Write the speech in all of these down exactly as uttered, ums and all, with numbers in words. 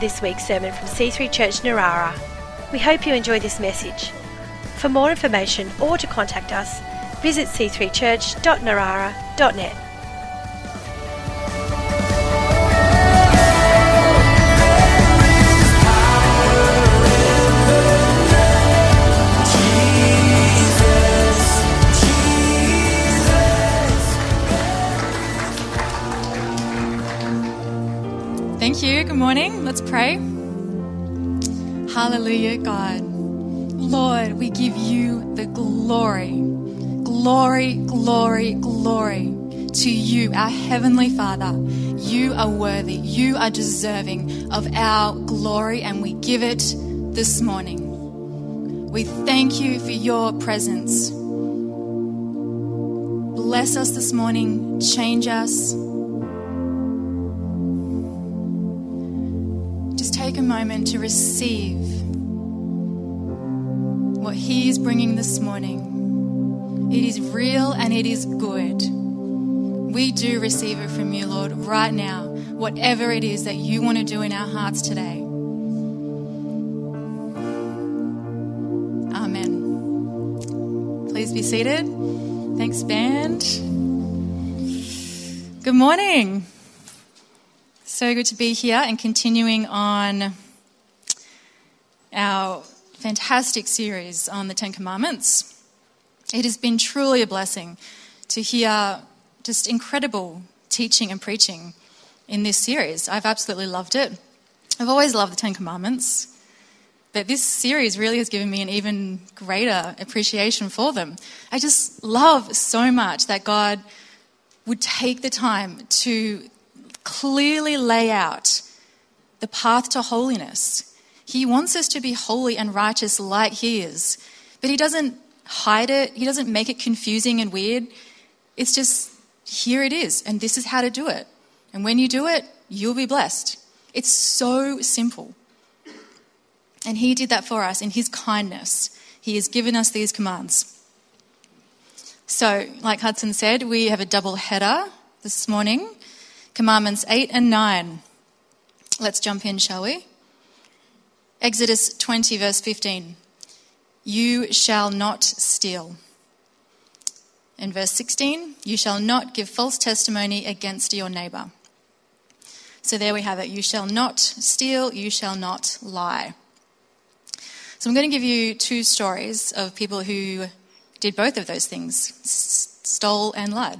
this week's sermon from C three Church Narara. We hope you enjoy this message. For more information or to contact us, visit c three church dot narara dot net. Thank you. Good morning. Let's pray. Hallelujah, God. Lord, we give you the glory, glory, glory, glory to you, our Heavenly Father. You are worthy. You are deserving of our glory, and we give it this morning. We thank you for your presence. Bless us this morning. Change us. Take a moment to receive what He is bringing this morning. It is real and it is good. We do receive it from you, Lord, right now, whatever it is that you want to do in our hearts today. Amen. Please be seated. Thanks, band. Good morning. So good to be here and continuing on our fantastic series on the Ten Commandments. It has been truly a blessing to hear just incredible teaching and preaching in this series. I've absolutely loved it. I've always loved the Ten Commandments, but this series really has given me an even greater appreciation for them. I just love so much that God would take the time to clearly lay out the path to holiness. He wants us to be holy and righteous like He is, but He doesn't hide it. He doesn't make it confusing and weird. It's just, here it is, and this is how to do it. And when you do it, you'll be blessed. It's so simple. And He did that for us in His kindness. He has given us these commands. So, like Hudson said, we have a double header this morning. Commandments eight and nine. Let's jump in, shall we? Exodus twenty, verse fifteen. You shall not steal. In verse sixteen, you shall not give false testimony against your neighbour. So there we have it. You shall not steal, you shall not lie. So I'm going to give you two stories of people who did both of those things, stole and lied.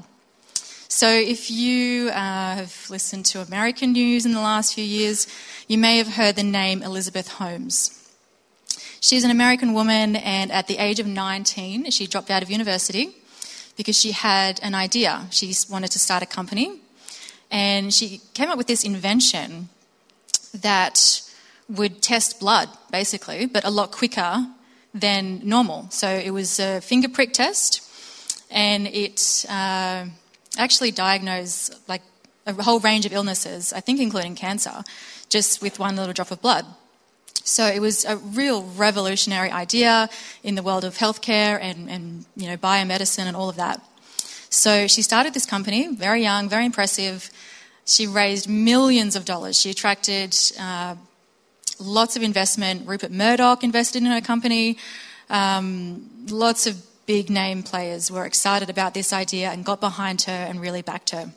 So if you uh, have listened to American news in the last few years, you may have heard the name Elizabeth Holmes. She's an American woman, and at the age of nineteen, she dropped out of university because she had an idea. She wanted to start a company, and she came up with this invention that would test blood, basically, but a lot quicker than normal. So it was a finger prick test, and it... Uh, actually diagnose like a whole range of illnesses, I think including cancer, just with one little drop of blood. So it was a real revolutionary idea in the world of healthcare and, and you know, biomedicine and all of that. So she started this company, very young, very impressive. She raised millions of dollars. She attracted uh, lots of investment. Rupert Murdoch invested in her company. Um, lots of big name players were excited about this idea and got behind her and really backed her.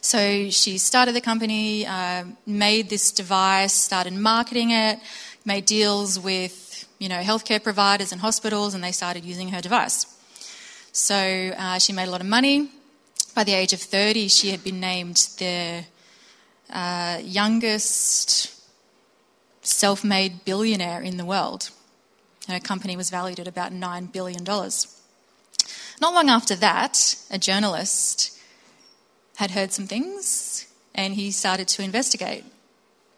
So she started the company, uh, made this device, started marketing it, made deals with, you know, healthcare providers and hospitals, and they started using her device. So uh, she made a lot of money. By the age of thirty, she had been named the uh, youngest self-made billionaire in the world. Her company was valued at about nine billion dollars. Not long after that, a journalist had heard some things, and he started to investigate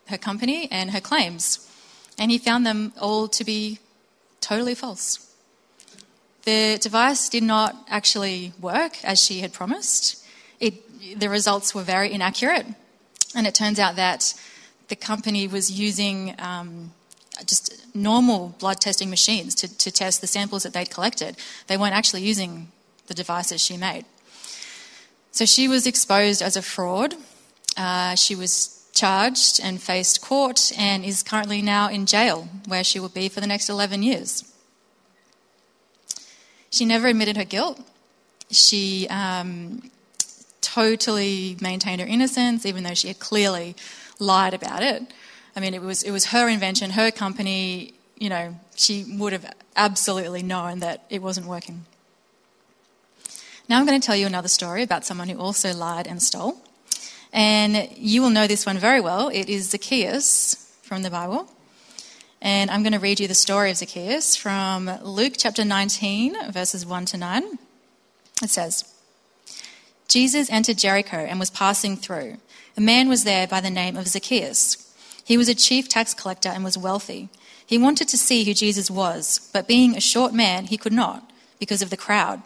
her company and her claims, and he found them all to be totally false. The device did not actually work as she had promised. It, the results were very inaccurate, and it turns out that the company was using... Um, just normal blood testing machines to, to test the samples that they'd collected. They weren't actually using the devices she made. So she was exposed as a fraud. Uh, she was charged and faced court and is currently now in jail, where she will be for the next eleven years. She never admitted her guilt. She um, totally maintained her innocence, even though she had clearly lied about it. I mean, it was it was her invention, her company. You know, she would have absolutely known that it wasn't working. Now I'm going to tell you another story about someone who also lied and stole. And you will know this one very well. It is Zacchaeus from the Bible. And I'm going to read you the story of Zacchaeus from Luke chapter nineteen, verses one to nine. It says, Jesus entered Jericho and was passing through. A man was there by the name of Zacchaeus. He was a chief tax collector and was wealthy. He wanted to see who Jesus was, but being a short man, he could not because of the crowd.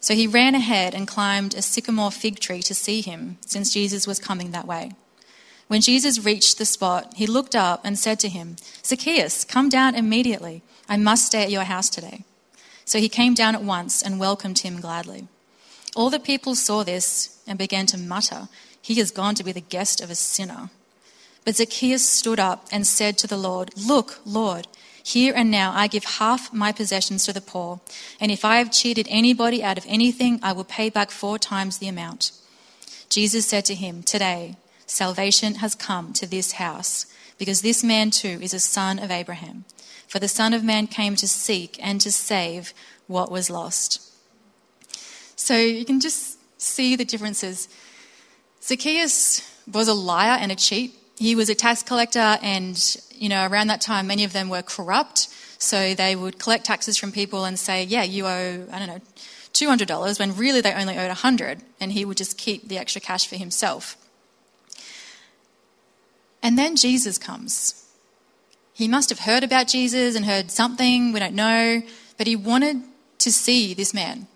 So he ran ahead and climbed a sycamore fig tree to see him, since Jesus was coming that way. When Jesus reached the spot, he looked up and said to him, Zacchaeus, come down immediately. I must stay at your house today. So he came down at once and welcomed him gladly. All the people saw this and began to mutter, he has gone to be the guest of a sinner. But Zacchaeus stood up and said to the Lord, look, Lord, here and now I give half my possessions to the poor, and if I have cheated anybody out of anything, I will pay back four times the amount. Jesus said to him, today salvation has come to this house, because this man too is a son of Abraham. For the Son of Man came to seek and to save what was lost. So you can just see the differences. Zacchaeus was a liar and a cheat. He was a tax collector, and, you know, around that time, many of them were corrupt. So they would collect taxes from people and say, yeah, you owe, I don't know, two hundred dollars, when really they only owed one hundred, and he would just keep the extra cash for himself. And then Jesus comes. He must have heard about Jesus and heard something, we don't know, but he wanted to see this man.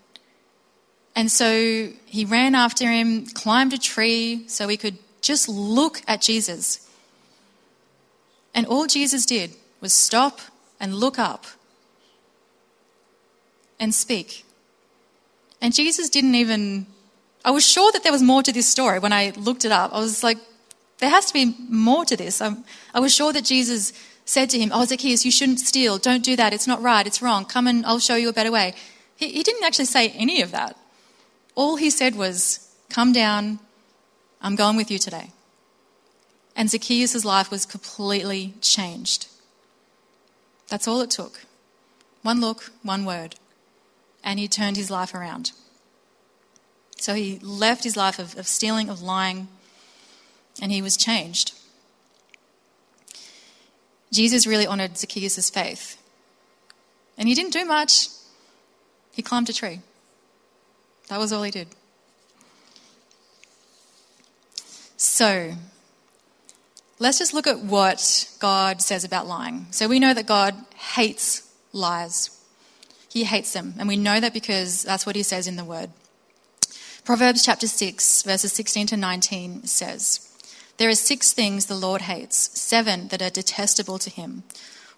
And so he ran after him, climbed a tree so he could just look at Jesus. And all Jesus did was stop and look up and speak. And Jesus didn't even... I was sure that there was more to this story when I looked it up. I was like, there has to be more to this. I, I was sure that Jesus said to him, oh, Zacchaeus, you shouldn't steal. Don't do that. It's not right. It's wrong. Come and I'll show you a better way. He, he didn't actually say any of that. All he said was, come down, I'm going with you today. And Zacchaeus' life was completely changed. That's all it took. One look, one word. And he turned his life around. So he left his life of, of stealing, of lying, and he was changed. Jesus really honoured Zacchaeus' faith. And he didn't do much. He climbed a tree. That was all he did. So, let's just look at what God says about lying. So we know that God hates lies. He hates them. And we know that because that's what he says in the word. Proverbs chapter six, verses sixteen to nineteen says, there are six things the Lord hates, seven that are detestable to him.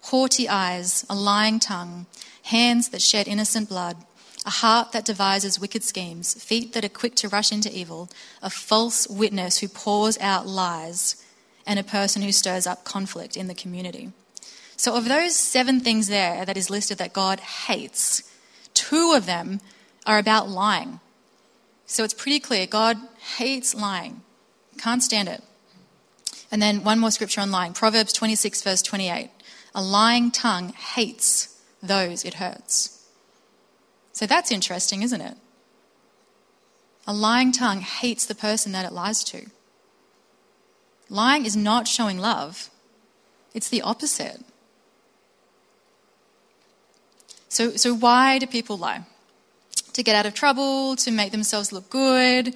Haughty eyes, a lying tongue, hands that shed innocent blood, a heart that devises wicked schemes, feet that are quick to rush into evil, a false witness who pours out lies, and a person who stirs up conflict in the community. So of those seven things there that is listed that God hates, two of them are about lying. So it's pretty clear God hates lying. Can't stand it. And then one more scripture on lying. Proverbs twenty-six, verse twenty-eight. A lying tongue hates those it hurts. So that's interesting, isn't it? A lying tongue hates the person that it lies to. Lying is not showing love. It's the opposite. So, so why do people lie? To get out of trouble, to make themselves look good.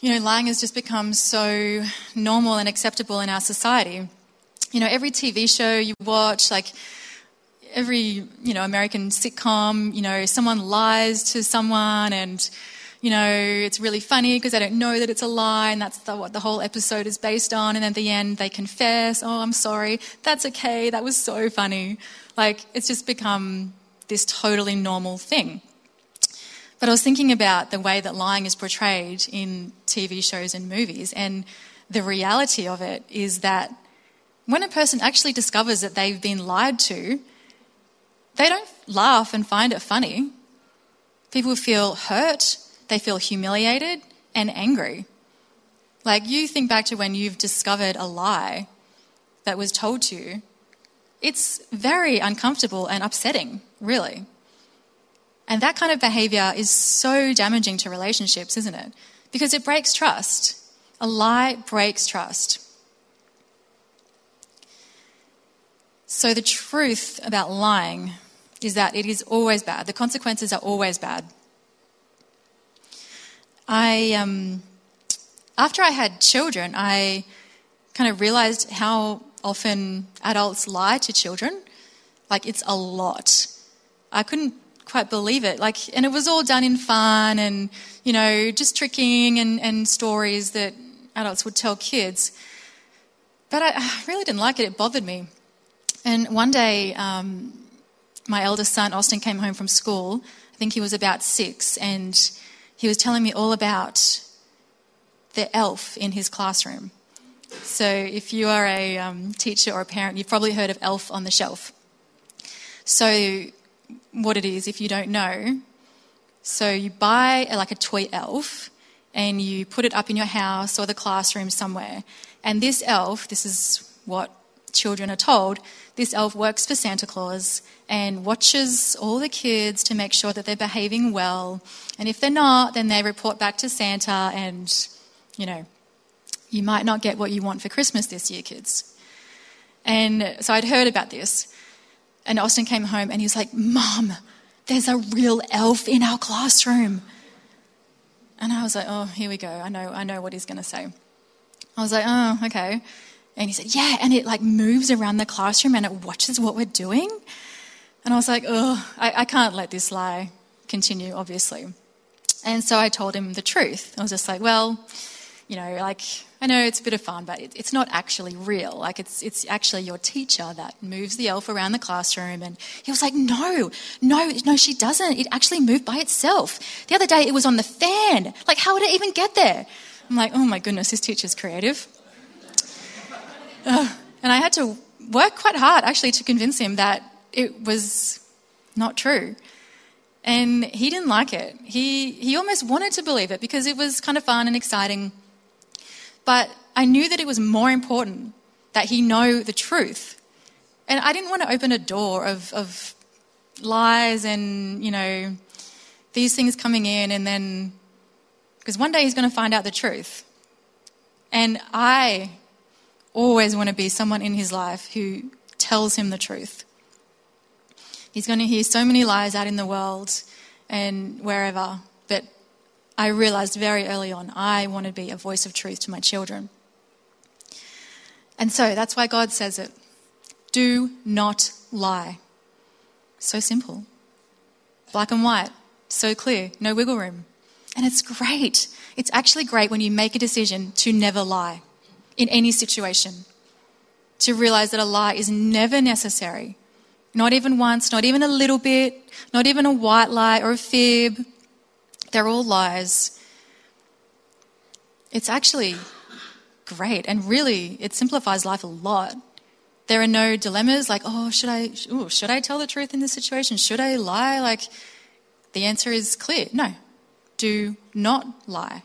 You know, lying has just become so normal and acceptable in our society. You know, every T V show you watch, like every, you know, American sitcom, you know, someone lies to someone and, you know, it's really funny because they don't know that it's a lie, and that's the, what the whole episode is based on. And at the end, they confess, oh, I'm sorry, that's okay, that was so funny. Like, it's just become this totally normal thing. But I was thinking about the way that lying is portrayed in T V shows and movies, and the reality of it is that when a person actually discovers that they've been lied to, they don't laugh and find it funny. People feel hurt, they feel humiliated and angry. Like, you think back to when you've discovered a lie that was told to you. It's very uncomfortable and upsetting, really. And that kind of behaviour is so damaging to relationships, isn't it? Because it breaks trust. A lie breaks trust. So the truth about lying is that it is always bad. The consequences are always bad. I, um, after I had children, I kind of realised how often adults lie to children. Like, it's a lot. I couldn't quite believe it. Like, and it was all done in fun and, you know, just tricking and, and stories that adults would tell kids. But I, I really didn't like it. It bothered me. And one day, um, my eldest son, Austin, came home from school. I think he was about six, and he was telling me all about the elf in his classroom. So if you are a um, teacher or a parent, you've probably heard of Elf on the Shelf. So what it is, if you don't know, so you buy like a toy elf and you put it up in your house or the classroom somewhere. And this elf, this is what children are told, this elf works for Santa Claus and watches all the kids to make sure that they're behaving well. And if they're not, then they report back to Santa and, you know, you might not get what you want for Christmas this year, kids. And so I'd heard about this. And Austin came home and he was like, "Mom, there's a real elf in our classroom." And I was like, oh, here we go. I know, I know what he's going to say. I was like, oh, okay. And he said, "Yeah, and it like moves around the classroom and it watches what we're doing." And I was like, oh, I, I can't let this lie continue, obviously. And so I told him the truth. I was just like, well, you know, like, I know it's a bit of fun, but it, it's not actually real. Like, it's it's actually your teacher that moves the elf around the classroom. And he was like, no, no, no, she doesn't. It actually moved by itself. The other day it was on the fan. Like, how would it even get there? I'm like, oh, my goodness, this teacher's creative. Uh, and I had to work quite hard, actually, to convince him that it was not true. And he didn't like it. He he almost wanted to believe it because it was kind of fun and exciting. But I knew that it was more important that he know the truth. And I didn't want to open a door of, of lies and, you know, these things coming in and then... because one day he's going to find out the truth. And I always want to be someone in his life who tells him the truth. He's going to hear so many lies out in the world and wherever. But I realised very early on I want to be a voice of truth to my children. And so that's why God says it. Do not lie. So simple. Black and white. So clear. No wiggle room. And it's great. It's actually great when you make a decision to never lie in any situation. To realise that a lie is never necessary. Not even once, not even a little bit, not even a white lie or a fib. They're all lies. It's actually great, and really, it simplifies life a lot. There are no dilemmas like, oh, should I, ooh, should I tell the truth in this situation? Should I lie? Like, the answer is clear. No, do not lie.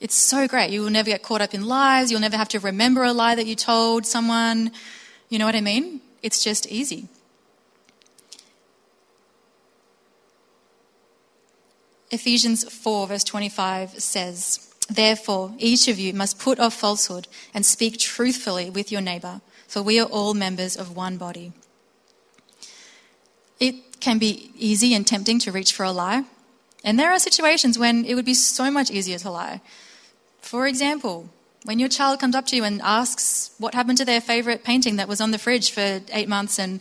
It's so great. You will never get caught up in lies. You'll never have to remember a lie that you told someone. You know what I mean? It's just easy. Ephesians four verse twenty-five says, "Therefore, each of you must put off falsehood and speak truthfully with your neighbour, for we are all members of one body." It can be easy and tempting to reach for a lie. And there are situations when it would be so much easier to lie. For example, when your child comes up to you and asks what happened to their favourite painting that was on the fridge for eight months and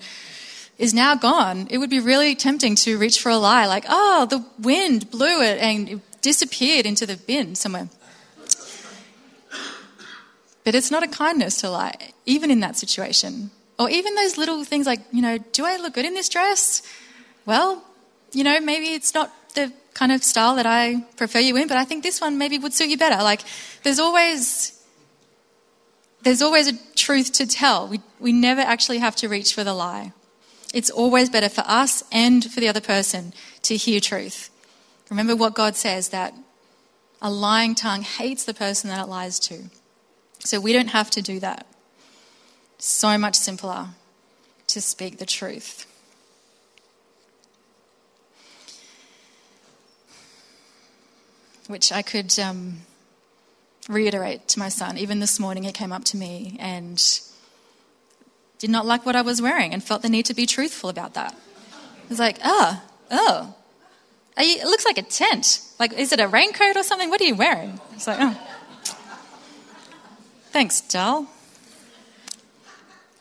is now gone, it would be really tempting to reach for a lie like, oh, the wind blew it and it disappeared into the bin somewhere. But it's not a kindness to lie, even in that situation. Or even those little things like, you know, do I look good in this dress? Well, you know, maybe it's not the kind of style that I prefer you in, but I think this one maybe would suit you better. Like, there's always there's always a truth to tell. We we never actually have to reach for the lie. It's always better for us and for the other person to hear truth. Remember what God says, that a lying tongue hates the person that it lies to. So we don't have to do that. So much simpler to speak the truth. Which I could um, reiterate to my son. Even this morning, he came up to me and did not like what I was wearing and felt the need to be truthful about that. I was like, oh, oh, are you, it looks like a tent. Like, is it a raincoat or something? What are you wearing? I was like, oh, thanks, doll.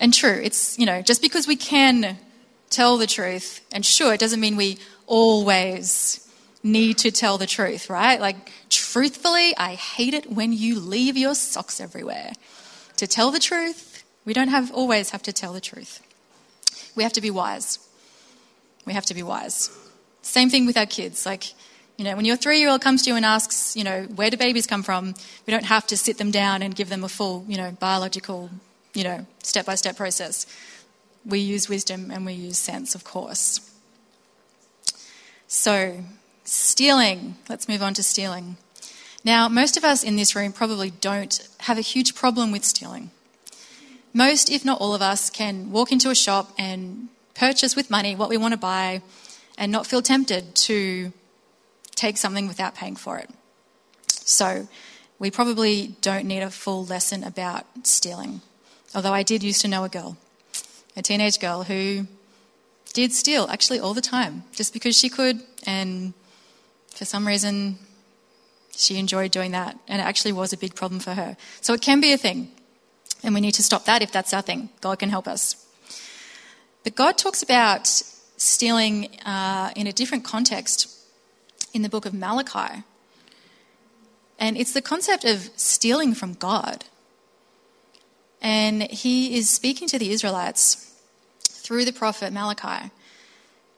And true, it's, you know, just because we can tell the truth, and sure, it doesn't mean we always need to tell the truth, right? Like, truthfully, I hate it when you leave your socks everywhere. To tell the truth, we don't have always have to tell the truth. We have to be wise. We have to be wise. Same thing with our kids. Like, you know, when your three-year-old comes to you and asks, you know, where do babies come from, we don't have to sit them down and give them a full, you know, biological, you know, step-by-step process. We use wisdom and we use sense, of course. So, stealing. Let's move on to stealing. Now, most of us in this room probably don't have a huge problem with stealing. Most, if not all of us, can walk into a shop and purchase with money what we want to buy and not feel tempted to take something without paying for it. So, we probably don't need a full lesson about stealing. Although I did used to know a girl, a teenage girl who did steal actually all the time, just because she could, and for some reason, she enjoyed doing that, and it actually was a big problem for her. So it can be a thing, and we need to stop that if that's our thing. God can help us. But God talks about stealing uh, in a different context in the book of Malachi. And it's the concept of stealing from God. And he is speaking to the Israelites through the prophet Malachi.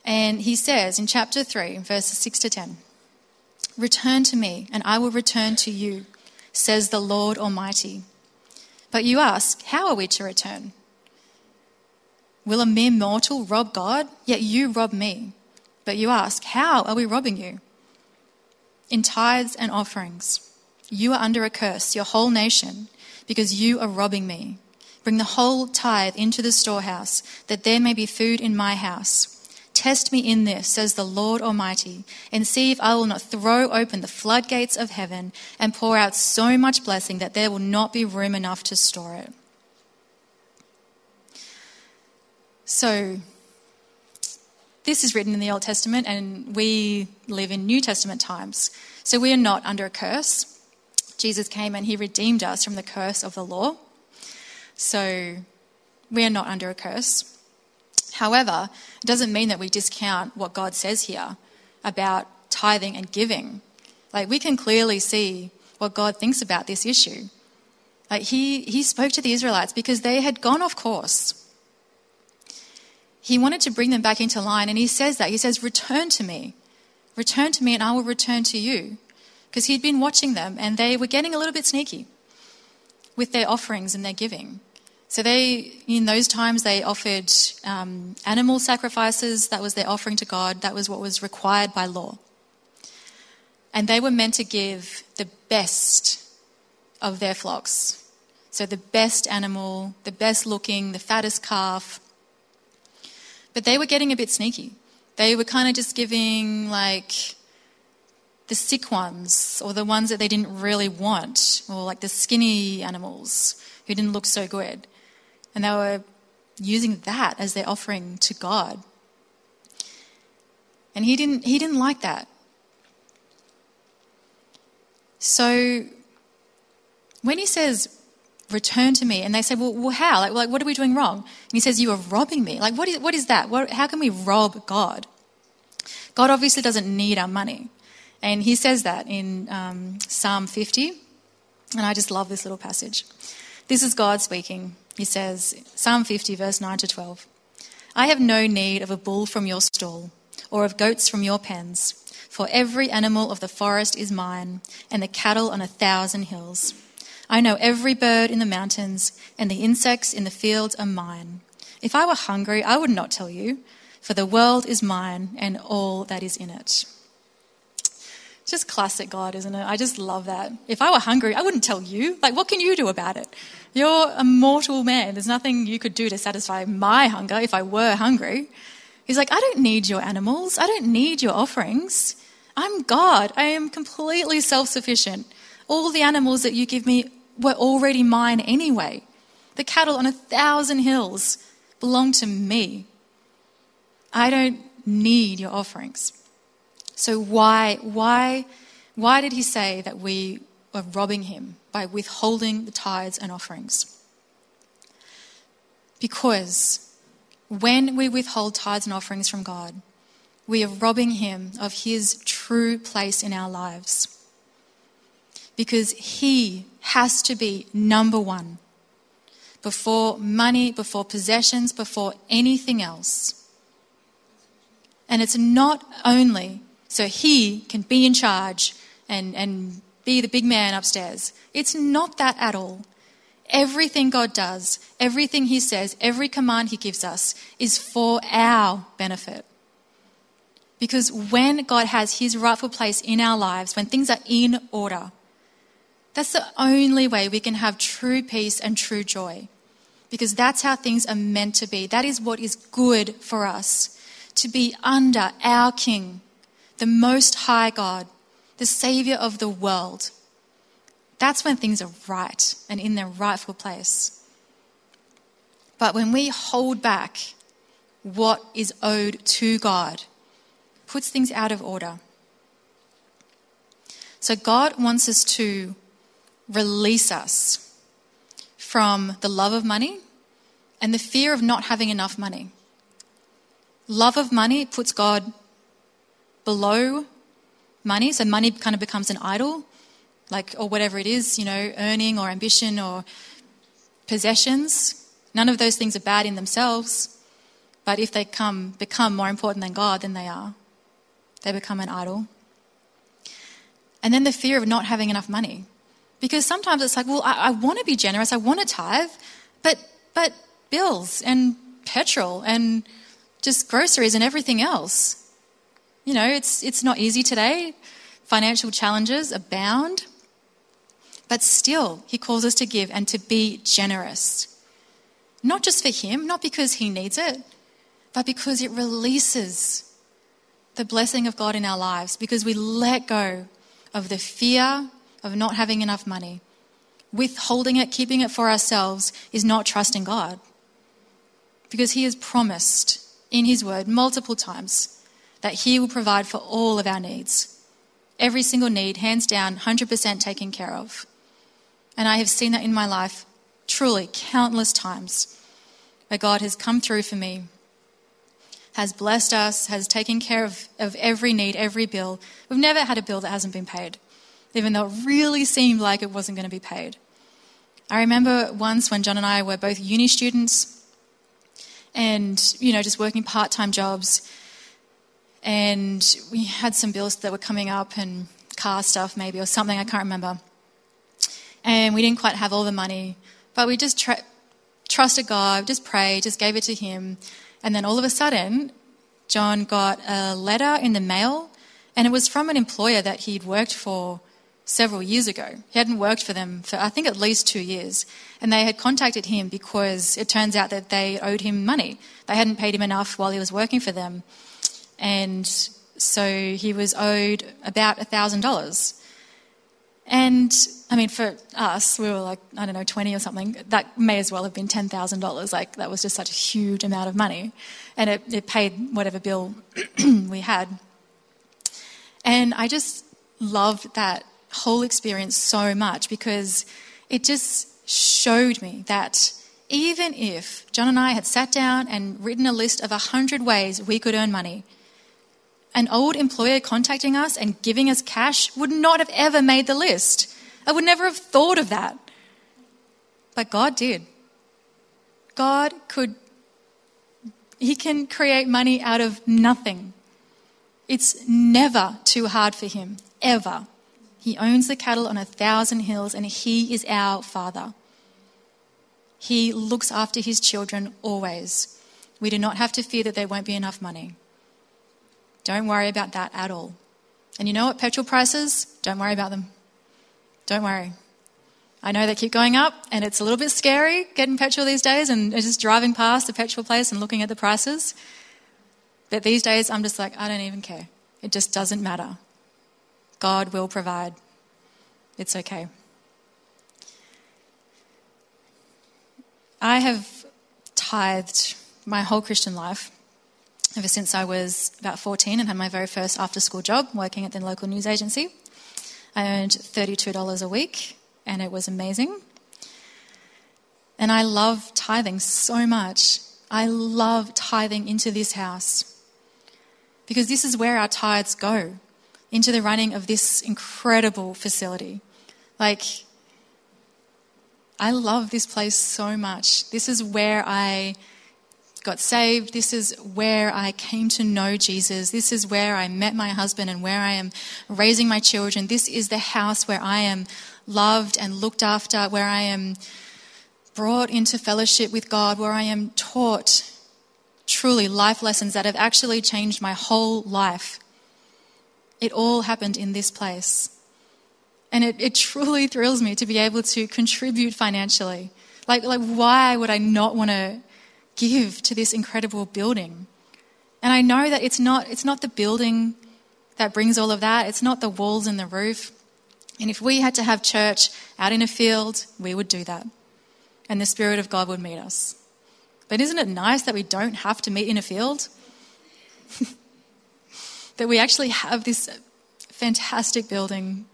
And he says in chapter three, verses six to ten, "Return to me, and I will return to you, says the Lord Almighty. But you ask, how are we to return? Will a mere mortal rob God? Yet you rob me. But you ask, how are we robbing you? In tithes and offerings. You are under a curse, your whole nation, because you are robbing me. Bring the whole tithe into the storehouse, that there may be food in my house. Test me in this, says the Lord Almighty, and see if I will not throw open the floodgates of heaven and pour out so much blessing that there will not be room enough to store it." So, this is written in the Old Testament, and we live in New Testament times. So we are not under a curse. Jesus came and he redeemed us from the curse of the law. So we are not under a curse. However, it doesn't mean that we discount what God says here about tithing and giving. Like, we can clearly see what God thinks about this issue. Like, he, he spoke to the Israelites because they had gone off course. He wanted to bring them back into line, and he says that. He says, "Return to me. Return to me, and I will return to you." Because he'd been watching them, and they were getting a little bit sneaky with their offerings and their giving. So they, in those times, they offered um, animal sacrifices. That was their offering to God. That was what was required by law. And they were meant to give the best of their flocks. So the best animal, the best looking, the fattest calf. But they were getting a bit sneaky. They were kind of just giving, like, the sick ones, or the ones that they didn't really want, or like the skinny animals who didn't look so good. And they were using that as their offering to God. And he didn't, he didn't like that. So when he says, "Return to me," and they say, well, well how? Like, like, what are we doing wrong? And he says, "You are robbing me." Like, what is, what is that? What, how can we rob God? God obviously doesn't need our money. And he says that in um, Psalm fifty. And I just love this little passage. This is God speaking. He says, Psalm fifty, verse nine to twelve. "I have no need of a bull from your stall, or of goats from your pens. For every animal of the forest is mine, and the cattle on a thousand hills. I know every bird in the mountains, and the insects in the fields are mine. If I were hungry, I would not tell you, for the world is mine and all that is in it." Just classic God, isn't it? I just love that. If I were hungry, I wouldn't tell you. Like, what can you do about it? You're a mortal man. There's nothing you could do to satisfy my hunger if I were hungry. He's like, I don't need your animals. I don't need your offerings. I'm God. I am completely self-sufficient. All the animals that you give me were already mine anyway. The cattle on a thousand hills belong to me. I don't need your offerings. So why, why, why did he say that we were robbing him by withholding the tithes and offerings? Because when we withhold tithes and offerings from God, we are robbing him of his true place in our lives. Because he has to be number one before money, before possessions, before anything else. And it's not only so he can be in charge and, and be the big man upstairs. It's not that at all. Everything God does, everything he says, every command he gives us is for our benefit. Because when God has his rightful place in our lives, when things are in order, that's the only way we can have true peace and true joy. Because that's how things are meant to be. That is what is good for us, to be under our King, the Most High God, the Saviour of the world. That's when things are right and in their rightful place. But when we hold back what is owed to God, puts things out of order. So God wants us to release us from the love of money and the fear of not having enough money. Love of money puts God below money, so money kind of becomes an idol, like, or whatever it is, you know, earning or ambition or possessions. None of those things are bad in themselves, but if they come become more important than God, then they are. They become an idol. And then the fear of not having enough money, because sometimes it's like, well, I, I want to be generous, I want to tithe, but but bills and petrol and just groceries and everything else. You know, it's it's not easy today. Financial challenges abound. But still, he calls us to give and to be generous. Not just for him, not because he needs it, but because it releases the blessing of God in our lives, because we let go of the fear of not having enough money. Withholding it, keeping it for ourselves is not trusting God, because he has promised in his word multiple times that he will provide for all of our needs. Every single need, hands down, one hundred percent taken care of. And I have seen that in my life truly countless times, where God has come through for me, has blessed us, has taken care of, of every need, every bill. We've never had a bill that hasn't been paid, even though it really seemed like it wasn't going to be paid. I remember once when John and I were both uni students, and, you know, just working part-time jobs, and we had some bills that were coming up and car stuff maybe or something, I can't remember. And we didn't quite have all the money, but we just tra- trusted God, just prayed, just gave it to him. And then all of a sudden, John got a letter in the mail, and it was from an employer that he'd worked for several years ago. He hadn't worked for them for, I think, at least two years. And they had contacted him because it turns out that they owed him money. They hadn't paid him enough while he was working for them. And so he was owed about one thousand dollars. And, I mean, for us, we were like, I don't know, twenty or something. That may as well have been ten thousand dollars. Like, that was just such a huge amount of money. And it, it paid whatever bill we had. And I just loved that whole experience so much, because it just showed me that even if John and I had sat down and written a list of one hundred ways we could earn money, an old employer contacting us and giving us cash would not have ever made the list. I would never have thought of that. But God did. God could, he can create money out of nothing. It's never too hard for him, ever. He owns the cattle on a thousand hills, and he is our Father. He looks after his children always. We do not have to fear that there won't be enough money. Don't worry about that at all. And you know what? Petrol prices, don't worry about them. Don't worry. I know they keep going up, and it's a little bit scary getting petrol these days and just driving past the petrol place and looking at the prices. But these days, I'm just like, I don't even care. It just doesn't matter. God will provide. It's okay. I have tithed my whole Christian life ever since I was about fourteen and had my very first after-school job working at the local news agency. I earned thirty-two dollars a week, and it was amazing. And I love tithing so much. I love tithing into this house because this is where our tithes go, into the running of this incredible facility. Like, I love this place so much. This is where I got saved. This is where I came to know Jesus. This is where I met my husband and where I am raising my children. This is the house where I am loved and looked after, where I am brought into fellowship with God, where I am taught truly life lessons that have actually changed my whole life. It all happened in this place. And it, it truly thrills me to be able to contribute financially. Like, like why would I not want to give to this incredible building? And I know that it's not, it's not the building that brings all of that. It's not the walls and the roof. And if we had to have church out in a field, we would do that. And the Spirit of God would meet us. But isn't it nice that we don't have to meet in a field? That we actually have this fantastic building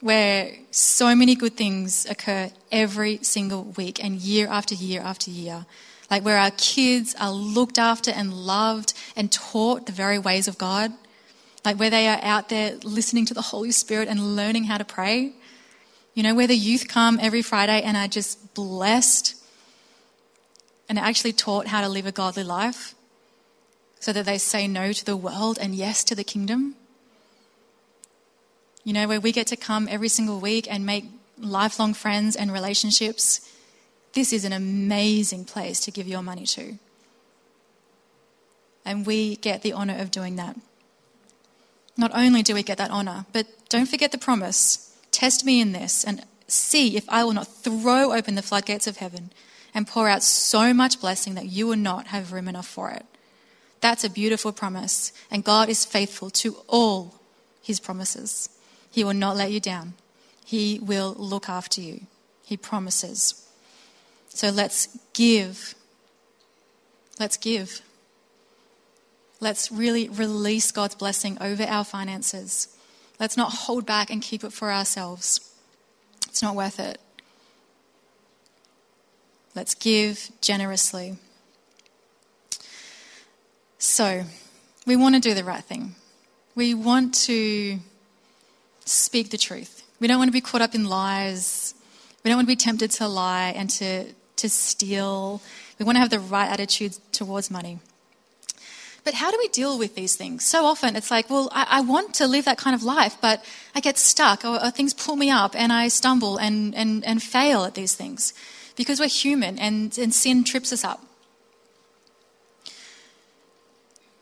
where so many good things occur every single week and year after year after year. Like where our kids are looked after and loved and taught the very ways of God. Like where they are out there listening to the Holy Spirit and learning how to pray. You know, where the youth come every Friday and are just blessed and are actually taught how to live a godly life so that they say no to the world and yes to the kingdom. You know, where we get to come every single week and make lifelong friends and relationships. This is an amazing place to give your money to. And we get the honour of doing that. Not only do we get that honour, but don't forget the promise. Test me in this and see if I will not throw open the floodgates of heaven and pour out so much blessing that you will not have room enough for it. That's a beautiful promise, and God is faithful to all his promises. He will not let you down. He will look after you. He promises. So let's give. Let's give. Let's really release God's blessing over our finances. Let's not hold back and keep it for ourselves. It's not worth it. Let's give generously. So, we want to do the right thing. We want to speak the truth. We don't want to be caught up in lies. We don't want to be tempted to lie and to, to steal. We want to have the right attitude towards money. But how do we deal with these things? So often it's like, well, I, I want to live that kind of life, but I get stuck or, or things pull me up and I stumble and, and, and fail at these things because we're human and, and sin trips us up.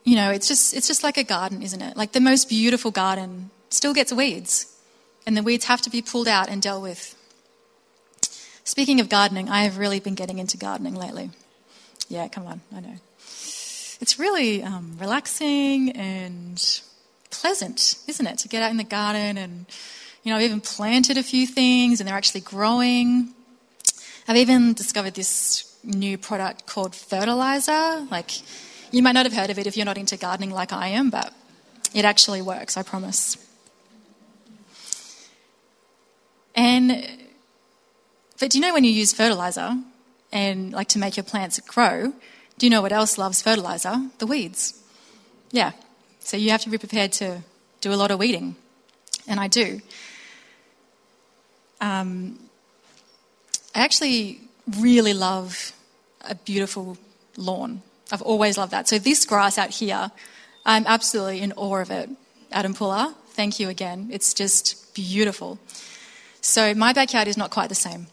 You know, it's just it's just like a garden, isn't it? Like the most beautiful garden still gets weeds, and the weeds have to be pulled out and dealt with. Speaking of gardening, I have really been getting into gardening lately. Yeah, come on, I know. It's really um, relaxing and pleasant, isn't it, to get out in the garden and, you know, I've even planted a few things and they're actually growing. I've even discovered this new product called fertilizer. Like, you might not have heard of it if you're not into gardening like I am, but it actually works, I promise. And, but do you know when you use fertilizer and, like, to make your plants grow, do you know what else loves fertiliser? The weeds. Yeah. So you have to be prepared to do a lot of weeding. And I do. Um, I actually really love a beautiful lawn. I've always loved that. So this grass out here I'm absolutely in awe of it. Adam Pula, thank you again. It's just beautiful. So my backyard is not quite the same,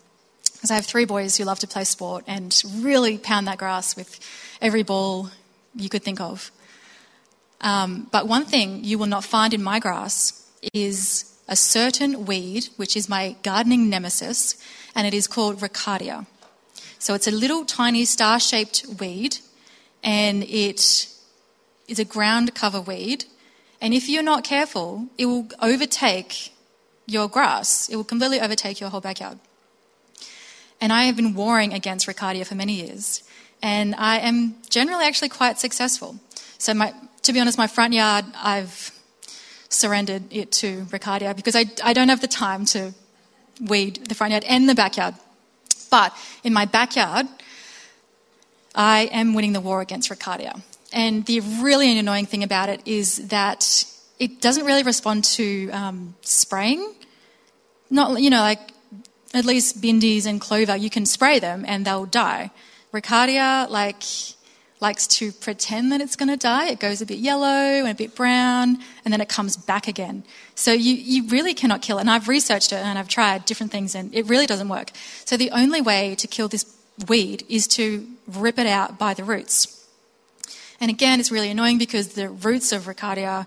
because I have three boys who love to play sport and really pound that grass with every ball you could think of. Um, but one thing you will not find in my grass is a certain weed, which is my gardening nemesis, and it is called Richardia. So it's a little tiny star-shaped weed, and it is a ground cover weed. And if you're not careful, it will overtake your grass. It will completely overtake your whole backyard. And I have been warring against Richardia for many years, and I am generally actually quite successful. So my, to be honest, my front yard, I've surrendered it to Richardia because I, I don't have the time to weed the front yard and the backyard. But in my backyard, I am winning the war against Richardia. And the really annoying thing about it is that it doesn't really respond to um, spraying. Not, you know, like at least bindies and clover, you can spray them and they'll die. Richardia, like, likes to pretend that it's going to die. It goes a bit yellow and a bit brown, and then it comes back again. So you, you really cannot kill it. And I've researched it and I've tried different things, and it really doesn't work. So the only way to kill this weed is to rip it out by the roots. And again, it's really annoying because the roots of Richardia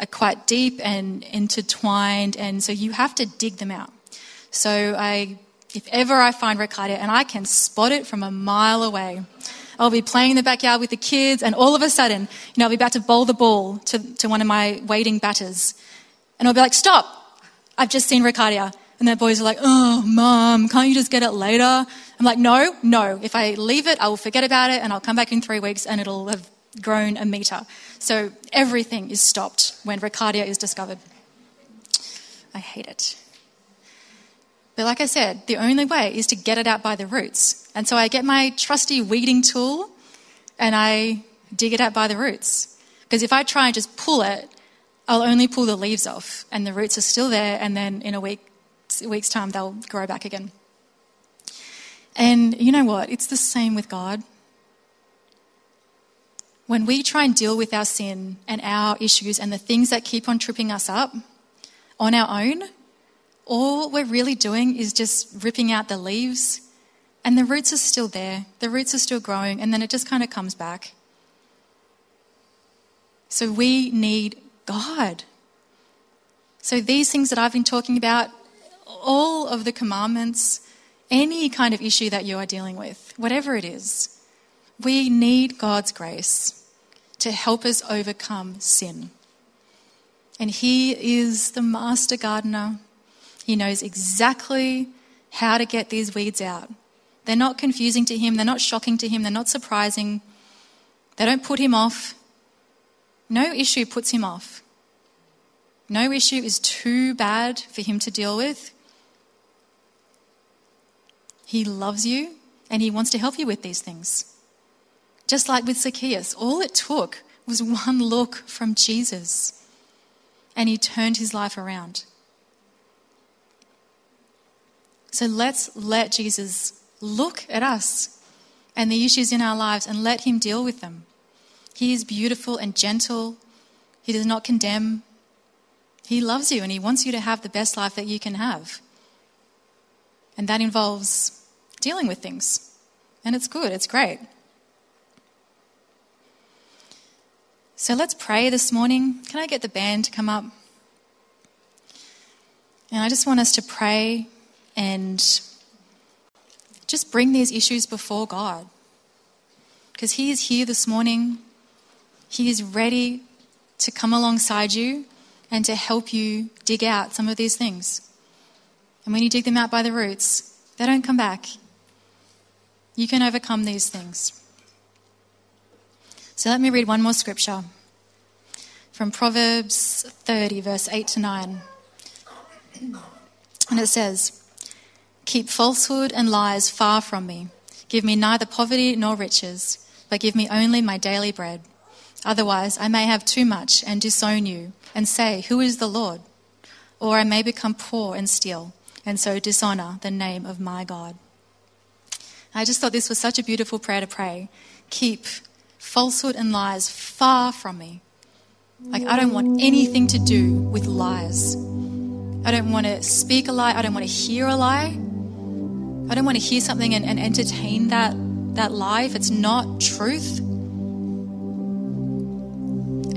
are quite deep and intertwined, and so you have to dig them out. So I, if ever I find Richardia and I can spot it from a mile away, I'll be playing in the backyard with the kids, and all of a sudden, you know, I'll be about to bowl the ball to, to one of my waiting batters. And I'll be like, stop, I've just seen Richardia. And the boys are like, oh, Mum, can't you just get it later? I'm like, no, no. If I leave it, I will forget about it, and I'll come back in three weeks, and it'll have grown a metre. So everything is stopped when Richardia is discovered. I hate it. But like I said, the only way is to get it out by the roots. And so I get my trusty weeding tool and I dig it out by the roots. Because if I try and just pull it, I'll only pull the leaves off and the roots are still there, and then in a week, week's time they'll grow back again. And you know what? It's the same with God. When we try and deal with our sin and our issues and the things that keep on tripping us up on our own, all we're really doing is just ripping out the leaves, and the roots are still there. The roots are still growing, and then it just kind of comes back. So we need God. So these things that I've been talking about, all of the commandments, any kind of issue that you are dealing with, whatever it is, we need God's grace to help us overcome sin. And He is the master gardener. He knows exactly how to get these weeds out. They're not confusing to Him. They're not shocking to Him. They're not surprising. They don't put Him off. No issue puts Him off. No issue is too bad for Him to deal with. He loves you, and He wants to help you with these things. Just like with Zacchaeus, all it took was one look from Jesus, and he turned his life around. So let's let Jesus look at us and the issues in our lives and let Him deal with them. He is beautiful and gentle. He does not condemn. He loves you, and He wants you to have the best life that you can have. And that involves dealing with things. And it's good, it's great. So let's pray this morning. Can I get the band to come up? And I just want us to pray and just bring these issues before God, because He is here this morning. He is ready to come alongside you and to help you dig out some of these things. And when you dig them out by the roots, they don't come back. You can overcome these things. So let me read one more scripture from Proverbs thirty, verse eight to nine. And it says, "Keep falsehood and lies far from me. Give me neither poverty nor riches, but give me only my daily bread. Otherwise I may have too much and disown you and say, 'Who is the Lord?' Or I may become poor and steal and so dishonor the name of my God." I just thought this was such a beautiful prayer to pray. Keep falsehood and lies far from me. Like, I don't want anything to do with lies. I don't want to speak a lie. I don't want to hear a lie. I don't want to hear something and, and entertain that, that lie if it's not truth.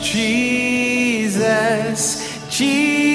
Jesus, Jesus.